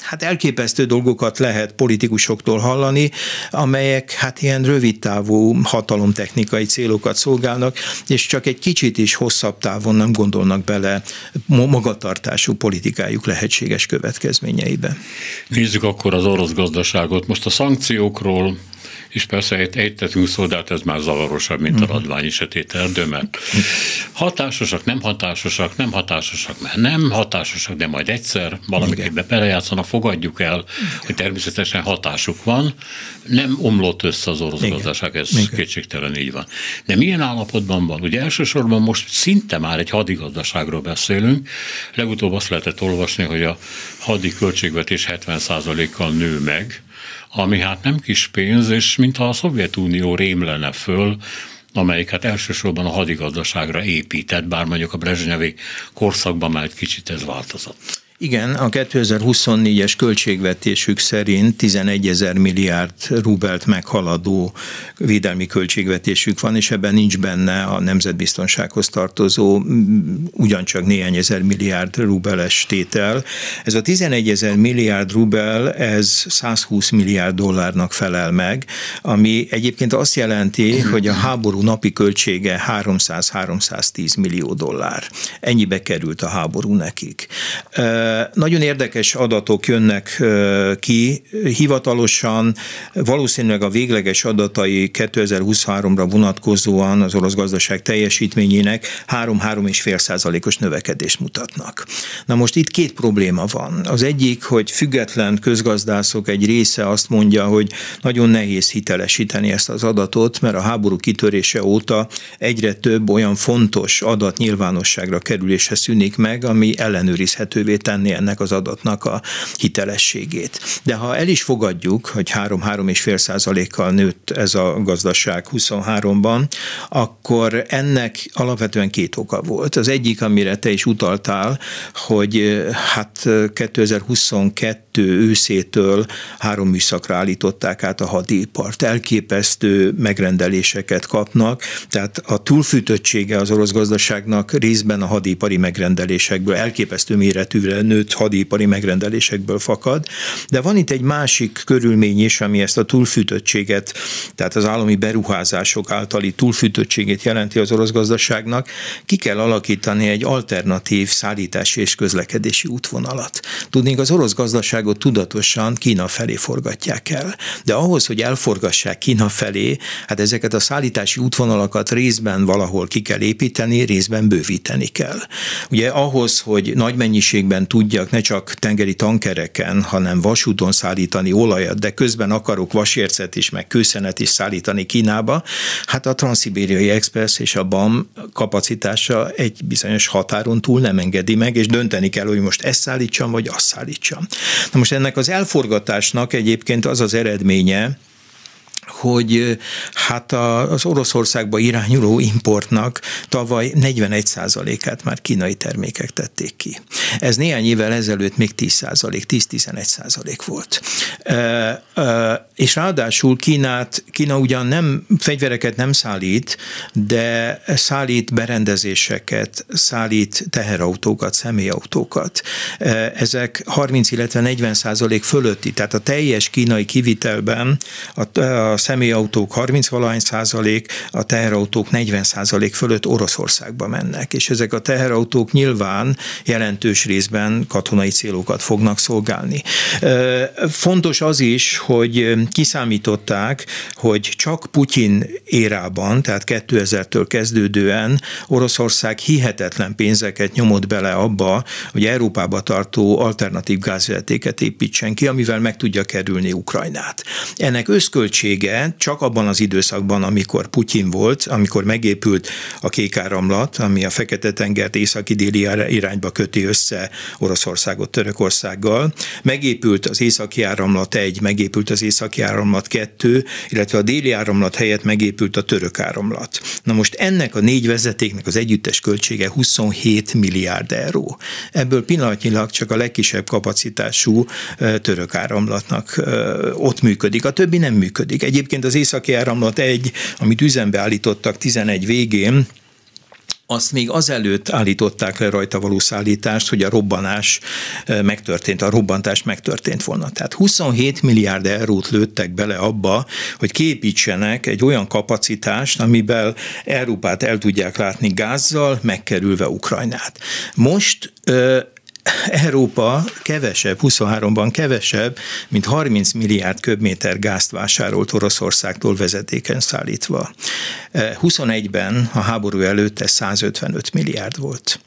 hát elképesztő dolgokat lehet politikusoktól hallani, amelyek hát ilyen rövidtávú hatalomtechnikai célokat szolgálnak, és csak egy kicsit is hosszabb távon nem gondolnak bele magatartású politikájuk lehetséges következményeibe. Nézzük akkor az orosz gazdaságot. Most a szankciókról is persze ejtettünk szó, de hát ez már zavarosabb, mint a radványi sötét erdő, mert hatásosak, nem hatásosak, de majd egyszer valamiképpen belejátszanak, fogadjuk el, hogy természetesen hatásuk van, nem omlott össze az orosz gazdaság, ez kétségtelen így van. De milyen állapotban van? Ugye elsősorban most szinte már egy hadigazdaságról beszélünk, legutóbb azt lehetett olvasni, hogy a hadi költségvetés 70%-kal nő meg, ami hát nem kis pénz, és mintha a Szovjetunió rémlene föl, amelyik hát elsősorban a hadigazdaságra épített, bár mondjuk a brezsnyevi korszakban már egy kicsit ez változott. Igen, a 2024-es költségvetésük szerint 11 000 milliárd rubelt meghaladó védelmi költségvetésük van, és ebben nincs benne a nemzetbiztonsághoz tartozó ugyancsak néhány ezer milliárd rubeles tétel. Ez a 11 000 milliárd rubel, ez 120 milliárd dollárnak felel meg, ami egyébként azt jelenti, hogy a háború napi költsége 300-310 millió dollár. Ennyibe került a háború nekik. Nagyon érdekes adatok jönnek ki hivatalosan, valószínűleg a végleges adatai 2023-ra vonatkozóan az orosz gazdaság teljesítményének 3-3,5%-os növekedést mutatnak. Na most itt két probléma van. Az egyik, hogy független közgazdászok egy része azt mondja, hogy nagyon nehéz hitelesíteni ezt az adatot, mert a háború kitörése óta egyre több olyan fontos adat nyilvánosságra kerülése szűnik meg, ami ellenőrizhetővé tenni ennek az adatnak a hitelességét. De ha el is fogadjuk, hogy 3-3,5%-kal nőtt ez a gazdaság 23-ban, akkor ennek alapvetően két oka volt. Az egyik, amire te is utaltál, hogy hát 2022 őszétől 3 műszakra állították át a hadipart. Elképesztő megrendeléseket kapnak, tehát a túlfűtöttsége az orosz gazdaságnak részben a hadipari megrendelésekből elképesztő méretűre nőtt hadipari megrendelésekből fakad, de van itt egy másik körülmény is, ami ezt a túlfűtöttséget, tehát az állami beruházások általi túlfűtöttségét jelenti az orosz gazdaságnak. Ki kell alakítani egy alternatív szállítási és közlekedési útvonalat. Tudnék, az orosz gazdaságot tudatosan Kína felé forgatják el, de ahhoz, hogy elforgassák Kína felé, hát ezeket a szállítási útvonalakat részben valahol ki kell építeni, részben bővíteni kell. Ugye ahhoz, hogy nagy mennyiségben tudjak ne csak tengeri tankereken, hanem vasúton szállítani olajat, de közben akarok vasércet is, meg kőszenet is szállítani Kínába, hát a Transzibériai Express és a BAM kapacitása egy bizonyos határon túl nem engedi meg, és dönteni kell, hogy most ezt szállítsam, vagy azt szállítsam. Na most ennek az elforgatásnak egyébként az az eredménye, hogy hát az Oroszországba irányuló importnak tavaly 41%-át már kínai termékek tették ki. Ez néhány évvel ezelőtt még 10-11% volt. És ráadásul Kína ugyan nem fegyvereket nem szállít, de szállít berendezéseket, szállít teherautókat, személyautókat. Ezek 30, illetve 40% fölötti, tehát a teljes kínai kivitelben a személyautók 30%, a teherautók 40% fölött Oroszországba mennek, és ezek a teherautók nyilván jelentős részben katonai célokat fognak szolgálni. Fontos az is, hogy kiszámították, hogy csak Putyin érában, tehát 2000-től kezdődően Oroszország hihetetlen pénzeket nyomott bele abba, hogy Európába tartó alternatív gázvezetéket építsen ki, amivel meg tudja kerülni Ukrajnát. Ennek összköltsége csak abban az időszakban, amikor Putyin volt, amikor megépült a Kékáramlat, ami a Fekete-tengert északi-déli irányba köti össze Oroszországot Törökországgal, megépült az Északi Áramlat 1, megépült az Északi Áramlat 2, illetve a Déli Áramlat helyett megépült a Török Áramlat. Na most ennek a 4 vezetéknek az együttes költsége 27 milliárd euró. Ebből pillanatnyilag csak a legkisebb kapacitású Török Áramlatnak ott működik, a többi nem működik. Egyébként az Északi Áramlat 1, amit üzembe állítottak 11 végén, azt még azelőtt állították le rajta való szállítást, hogy a robbantás megtörtént volna. Tehát 27 milliárd eurót lőttek bele abba, hogy kiépítsenek egy olyan kapacitást, amiben Európát el tudják látni gázzal, megkerülve Ukrajnát. Most Európa kevesebb, 23-ban kevesebb, mint 30 milliárd köbméter gázt vásárolt Oroszországtól vezetéken szállítva. 21-ben a háború előtt ez 155 milliárd volt.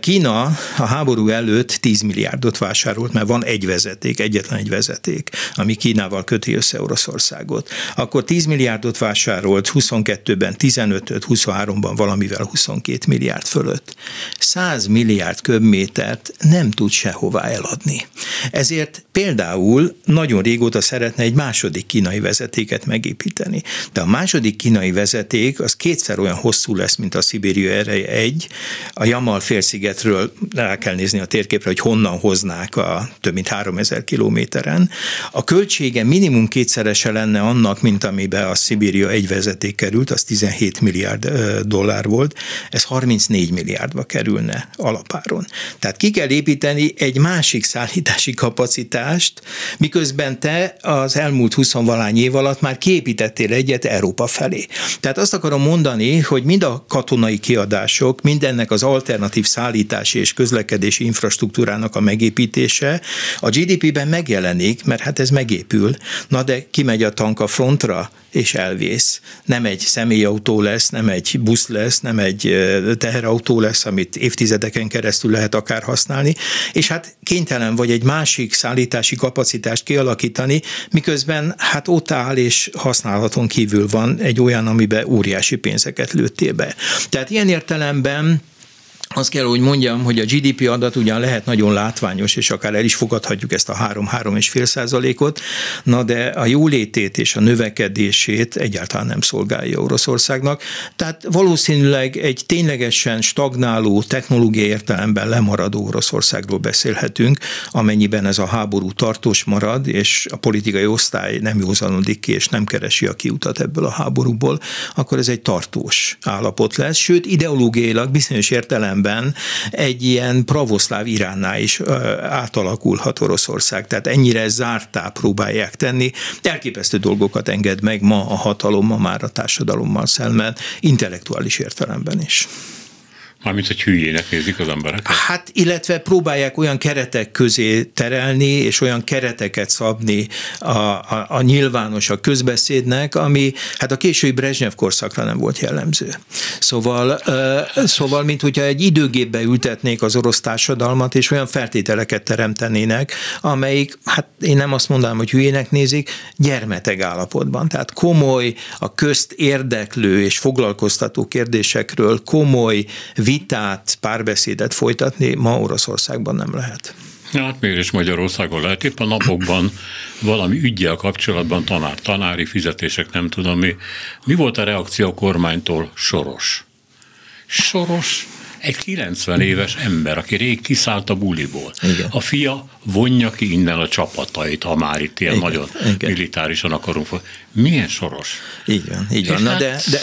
Kína a háború előtt 10 milliárdot vásárolt, mert van egy vezeték, egyetlen egy vezeték, ami Kínával köti össze Oroszországot. Akkor 10 milliárdot vásárolt, 22-ben 15-öt, 23-ban valamivel 22 milliárd fölött. 100 milliárd köbmétert nem tud sehová eladni. Ezért például nagyon régóta szeretne egy második kínai vezetéket megépíteni. De a második kínai vezeték az 2-szer olyan hosszú lesz, mint a Szibéria Erő 1. A Jamal félszigetről rá kell nézni a térképre, hogy honnan hoznák a több mint 3000 kilométeren. A költsége minimum 2-szerese lenne annak, mint amiben a Szibéria 1 vezeték került, az 17 milliárd dollár volt, ez 34 milliárdba kerülne alapáron. Tehát ki kell építeni egy másik szállítási kapacitást, miközben te az elmúlt 20-valány év alatt már kiépítettél egyet Európa felé. Tehát azt akarom mondani, hogy mind a katonai kiadások, mindennek az alternatív szállítási és közlekedési infrastruktúrának a megépítése a GDP-ben megjelenik, mert hát ez megépül. Na de kimegy a tank a frontra, és elvész. Nem egy személyautó lesz, nem egy busz lesz, nem egy teherautó lesz, amit évtizedeken keresztül lehet akár használni, és hát kénytelen vagy egy másik szállítási kapacitást kialakítani, miközben hát ott áll és használaton kívül van egy olyan, amiben óriási pénzeket lőttél be. Tehát ilyen értelemben azt kell, hogy mondjam, hogy a GDP adat ugyan lehet nagyon látványos, és akár el is fogadhatjuk ezt a 3-3,5%, na de a jólétét és a növekedését egyáltalán nem szolgálja Oroszországnak. Tehát valószínűleg egy ténylegesen stagnáló, technológiai értelemben lemaradó Oroszországról beszélhetünk, amennyiben ez a háború tartós marad, és a politikai osztály nem józanodik ki, és nem keresi a kiutat ebből a háborúból, akkor ez egy tartós állapot lesz, sőt ideológiailag bizonyos értelemben értelemben egy ilyen pravoszláv Iránná is átalakulhat Oroszország. Tehát ennyire zártá próbálják tenni. Elképesztő dolgokat enged meg ma a hatalom, ma már a társadalommal szemben, intellektuális értelemben is. Mármint, hogy hülyének nézik az embereket. Hát, illetve próbálják olyan keretek közé terelni, és olyan kereteket szabni a nyilvános, a közbeszédnek, ami hát a késői Brezsnyev korszakra nem volt jellemző. Szóval mint hogyha egy időgépbe ültetnék az orosz társadalmat, és olyan feltételeket teremtenének, amelyik, hát én nem azt mondanám, hogy hülyének nézik, gyermeteg állapotban. Tehát komoly, a közt érdeklő és foglalkoztató kérdésekről komoly vitát, párbeszédet folytatni ma Oroszországban nem lehet. Hát miért is Magyarországon lehet? Épp a napokban valami üggyel kapcsolatban tanári fizetések, nem tudom mi. Mi volt a reakció a kormánytól? Soros. Soros egy 90 éves ember, aki rég kiszállt a buliból. Igen. A fia vonja ki innen a csapatait, ha már itt ilyen igen, nagyon igen. militárisan akarunk. Milyen Soros? Így van. Na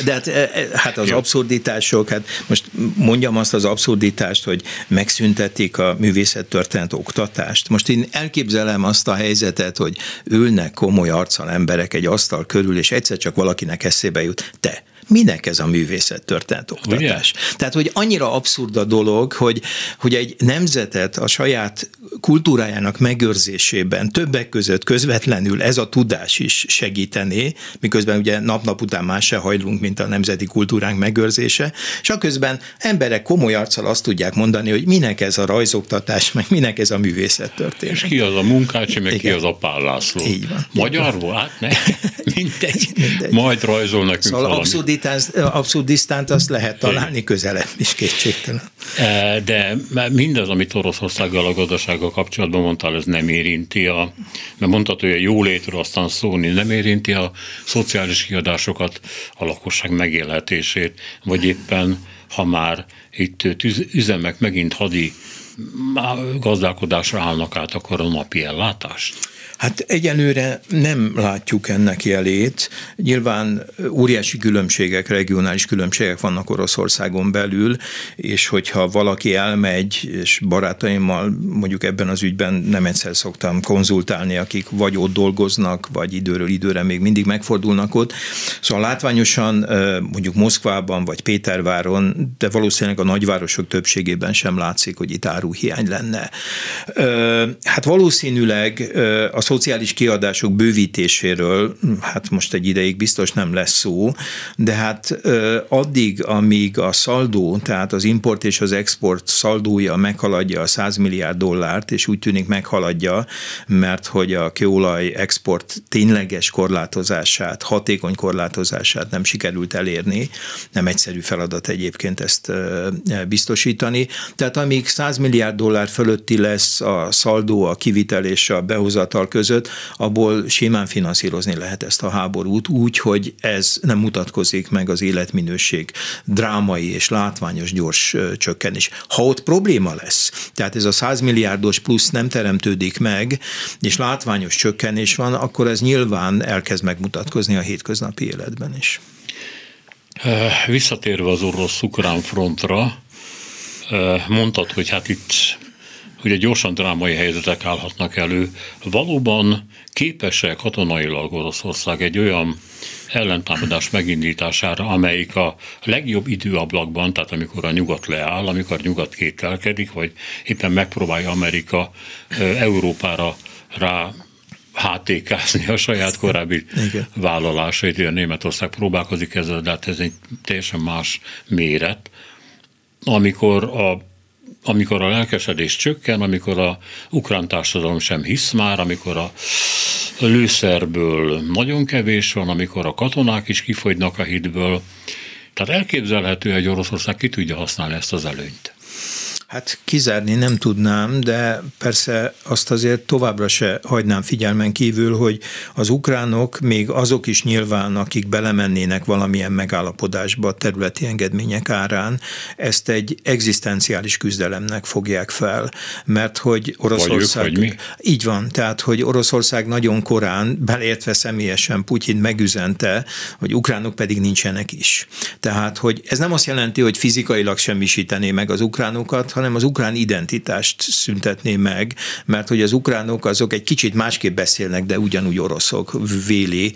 de hát az abszurditások, hát most mondjam azt az abszurditást, hogy megszüntetik a művészettörténet oktatást. Most én elképzelem azt a helyzetet, hogy ülnek komoly arccal emberek egy asztal körül, és egyszer csak valakinek eszébe jut, te, minek ez a művészettörténet oktatás? Ugye? Tehát, hogy annyira abszurd a dolog, hogy egy nemzetet a saját kultúrájának megőrzésében többek között közvetlenül ez a tudás is segítené, miközben ugye nap-nap után más se hajlunk, mint a nemzeti kultúránk megőrzése, és aközben emberek komoly arccal azt tudják mondani, hogy minek ez a rajzoktatás, meg minek ez a művészettörténet. És ki az a Munkácsi, meg igen. ki az a Pál László? Így van. Magyar volt? Mindegy. Majd rajzol nekünk szóval valami. Abszurdisztánt azt lehet találni közelebb is kétségtelen. De mindez, amit Oroszországgal, a gazdasággal kapcsolatban mondtál, ez nem érinti mert mondtad, hogy a jólétről aztán szólni, nem érinti a szociális kiadásokat, a lakosság megélhetését, vagy éppen, ha már itt üzemek megint hadi gazdálkodásra állnak át, akkor a napi ellátást? Hát egyelőre nem látjuk ennek jelét. Nyilván óriási különbségek, regionális különbségek vannak Oroszországon belül, és hogyha valaki elmegy, és barátaimmal mondjuk ebben az ügyben nem egyszer szoktam konzultálni, akik vagy ott dolgoznak, vagy időről időre még mindig megfordulnak ott. Szóval látványosan mondjuk Moszkvában, vagy Péterváron, de valószínűleg a nagyvárosok többségében sem látszik, hogy itt áruhiány lenne. Hát valószínűleg a szociális kiadások bővítéséről, hát most egy ideig biztos nem lesz szó, de hát addig, amíg a szaldó, tehát az import és az export szaldója meghaladja a 100 milliárd dollárt, és úgy tűnik meghaladja, mert hogy a kőolaj export tényleges korlátozását, hatékony korlátozását nem sikerült elérni, nem egyszerű feladat egyébként ezt biztosítani. Tehát amíg 100 milliárd dollár fölötti lesz a szaldó, a kivitel és a behozatal között, abból simán finanszírozni lehet ezt a háborút úgy, hogy ez nem mutatkozik meg az életminőség drámai és látványos gyors csökkenés. Ha ott probléma lesz, tehát ez a 100 milliárdos plusz nem teremtődik meg, és látványos csökkenés van, akkor ez nyilván elkezd megmutatkozni a hétköznapi életben is. Visszatérve az orosz-ukrán frontra, mondtad, hogy hát itt ugye gyorsan drámai helyzetek állhatnak elő. Valóban képes-e katonailag Oroszország egy olyan ellentámadás megindítására, amelyik a legjobb időablakban, tehát amikor a nyugat leáll, amikor nyugat kételkedik, vagy éppen megpróbálja Amerika Európára rá hátékázni a saját korábbi vállalásait. A Németország próbálkozik ezzel, de hát ez egy teljesen más méret. Amikor a lelkesedés csökken, amikor a ukrán társadalom sem hisz már, amikor a lőszerből nagyon kevés van, amikor a katonák is kifogynak a hitből. Tehát elképzelhető, hogy Oroszország ki tudja használni ezt az előnyt. Hát kizárni nem tudnám, de persze azt azért továbbra se hagynám figyelmen kívül, hogy az ukránok, még azok is nyilván, akik belemennének valamilyen megállapodásba területi engedmények árán, ezt egy egzisztenciális küzdelemnek fogják fel, mert hogy Oroszország... Vagy ők, vagy mi? Így van, tehát hogy Oroszország nagyon korán, beleértve személyesen Putyin megüzente, hogy ukránok pedig nincsenek is. Tehát, hogy ez nem azt jelenti, hogy fizikailag semmisítené meg az ukránokat, hanem az ukrán identitást szüntetné meg, mert hogy az ukránok azok egy kicsit másképp beszélnek, de ugyanúgy oroszok, véli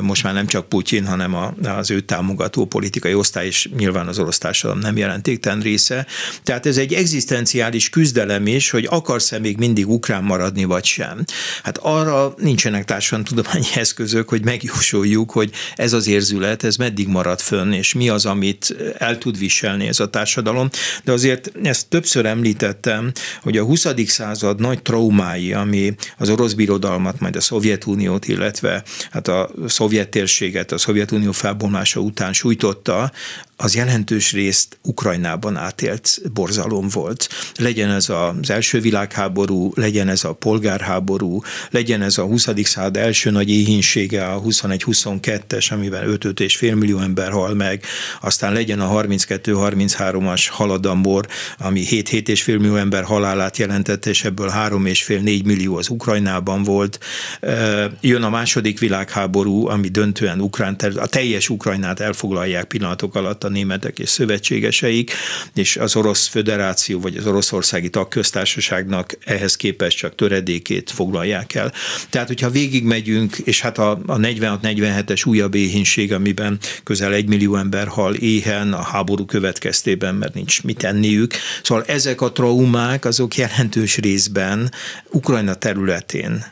most már nem csak Putyin, hanem az ő támogató politikai osztály, és nyilván az orosz társadalom nem jelentéktelen része. Tehát ez egy egzisztenciális küzdelem is, hogy akarsz-e még mindig ukrán maradni, vagy sem. Hát arra nincsenek társadalomtudományi eszközök, hogy megjósoljuk, hogy ez az érzület, ez meddig marad fönn, és mi az, amit el tud viselni ez a társadalom. De azért ezt többször említettem, hogy a 20. század nagy traumái, ami az orosz birodalmat, majd a Szovjetuniót, illetve hát a szovjet térséget, a Szovjetunió felbomlása után sújtotta, az jelentős részt Ukrajnában átélt borzalom volt. Legyen ez az első világháború, legyen ez a polgárháború, legyen ez a 20. század első nagy éhínsége, a 21-22-es, amiben 5,5 millió ember hal meg, aztán legyen a 32-33-as haladambor, ami 7-7,5 millió ember halálát jelentette, és ebből 3,5-4 millió az Ukrajnában volt. Jön a második világháború, ami döntően a teljes Ukrajnát elfoglalják pillanatok alatt a németek és szövetségeseik, és az Orosz Föderáció, vagy az Oroszországi Tagköztársaságnak ehhez képest csak töredékét foglalják el. Tehát, hogyha végigmegyünk, és hát a 46-47-es újabb éhínség, amiben közel 1 millió ember hal éhen a háború következtében, mert nincs mit enniük. Szóval ezek a traumák, azok jelentős részben Ukrajna területén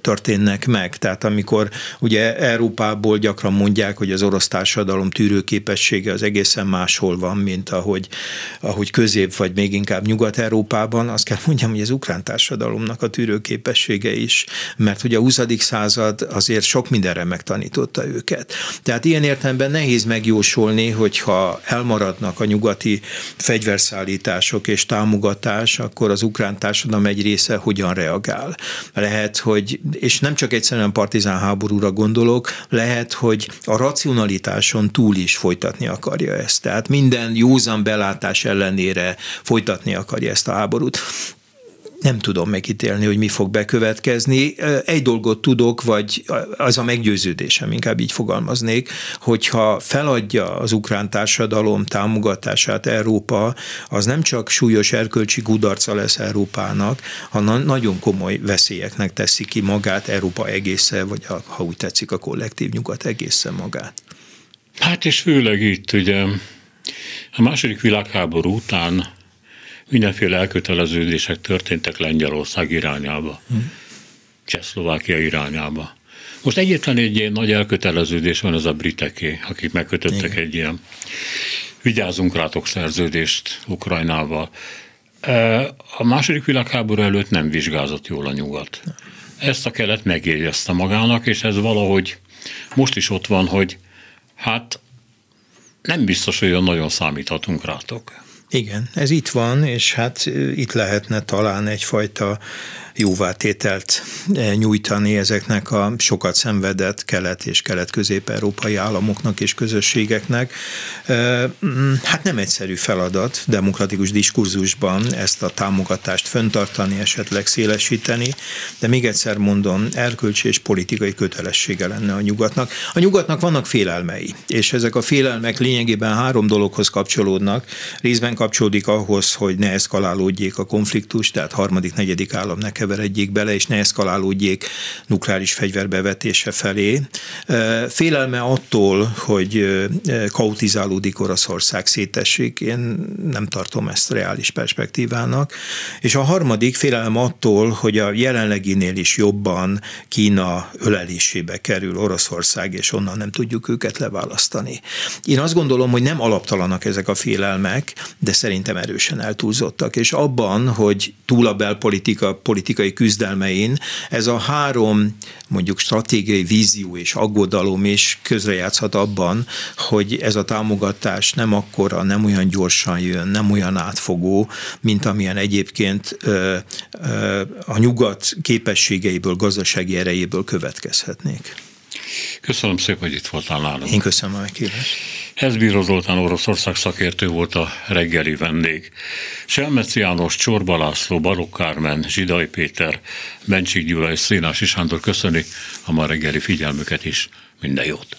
történnek meg. Tehát amikor ugye Európából gyakran mondják, hogy az orosz társadalom tűrőképessége az egészen máshol van, mint ahogy közép vagy még inkább Nyugat-Európában, azt kell mondjam, hogy az ukrán társadalomnak a tűrőképessége is, mert ugye a 20. század azért sok mindenre megtanította őket. Tehát ilyen értelemben nehéz megjósolni, hogyha elmaradnak a nyugati fegyverszállítások és támogatás, akkor az ukrán társadalom egy része hogyan reagál. Lehet, hogy, és nem csak egyszerűen partizán háborúra gondolok, lehet, hogy a racionalitáson túl is folytatni akarja ezt. Tehát minden józan belátás ellenére folytatni akarja ezt a háborút. Nem tudom megítélni, hogy mi fog bekövetkezni. Egy dolgot tudok, vagy az a meggyőződésem, inkább így fogalmaznék, hogyha feladja az ukrán társadalom támogatását Európa, az nem csak súlyos erkölcsi kudarca lesz Európának, hanem nagyon komoly veszélyeknek teszi ki magát Európa egésze, vagy ha úgy tetszik, a kollektív nyugat egészen magát. Hát és főleg itt ugye a második világháború után mindenféle elköteleződések történtek Lengyelország irányába, Csehszlovákia irányába. Most egyetlen egy ilyen nagy elköteleződés van, ez a briteké, akik megkötöttek egy ilyen vigyázzunk rátok szerződést Ukrajnával. A második világháború előtt nem vizsgázott jól a nyugat. Ezt a kelet megjegyezte magának, és ez valahogy most is ott van, hogy hát nem biztos, hogy nagyon számíthatunk rátok. Igen, ez itt van, és hát itt lehetne talán egyfajta jóvátételt nyújtani ezeknek a sokat szenvedett kelet- és kelet-közép-európai államoknak és közösségeknek. Hát nem egyszerű feladat demokratikus diskurzusban ezt a támogatást fenntartani, esetleg szélesíteni, de még egyszer mondom, erkölcsi és politikai kötelessége lenne a nyugatnak. A nyugatnak vannak félelmei, és ezek a félelmek lényegében három dologhoz kapcsolódnak. Részben kapcsolódik ahhoz, hogy ne eszkalálódjék a konfliktus, tehát harmadik, negyedik állam ne keveredjék bele, és ne eszkalálódjék nukleáris fegyverbevetése felé. Félelme attól, hogy kaotizálódik Oroszország, szétesik, én nem tartom ezt reális perspektívának. És a harmadik félelem attól, hogy a jelenleginél is jobban Kína ölelésébe kerül Oroszország, és onnan nem tudjuk őket leválasztani. Én azt gondolom, hogy nem alaptalanak ezek a félelmek, de szerintem erősen eltúlzottak. És abban, hogy túl a belpolitika, politikai küzdelmein ez a három mondjuk stratégiai vízió és aggodalom is közrejátszhat abban, hogy ez a támogatás nem akkora, nem olyan gyorsan jön, nem olyan átfogó, mint amilyen egyébként a nyugat képességeiből, gazdasági erejéből következhetnék. Köszönöm szépen, hogy itt voltál nálunk. Én köszönöm a meghívást. Sz. Bíró Zoltán Oroszország szakértő volt a reggeli vendég. Selmeci János, Csorba László, Barokk Kármen, Zsidai Péter, Bencsik Gyula és Szénási Sándor köszöni a ma reggeli figyelmüket is. Minden jót!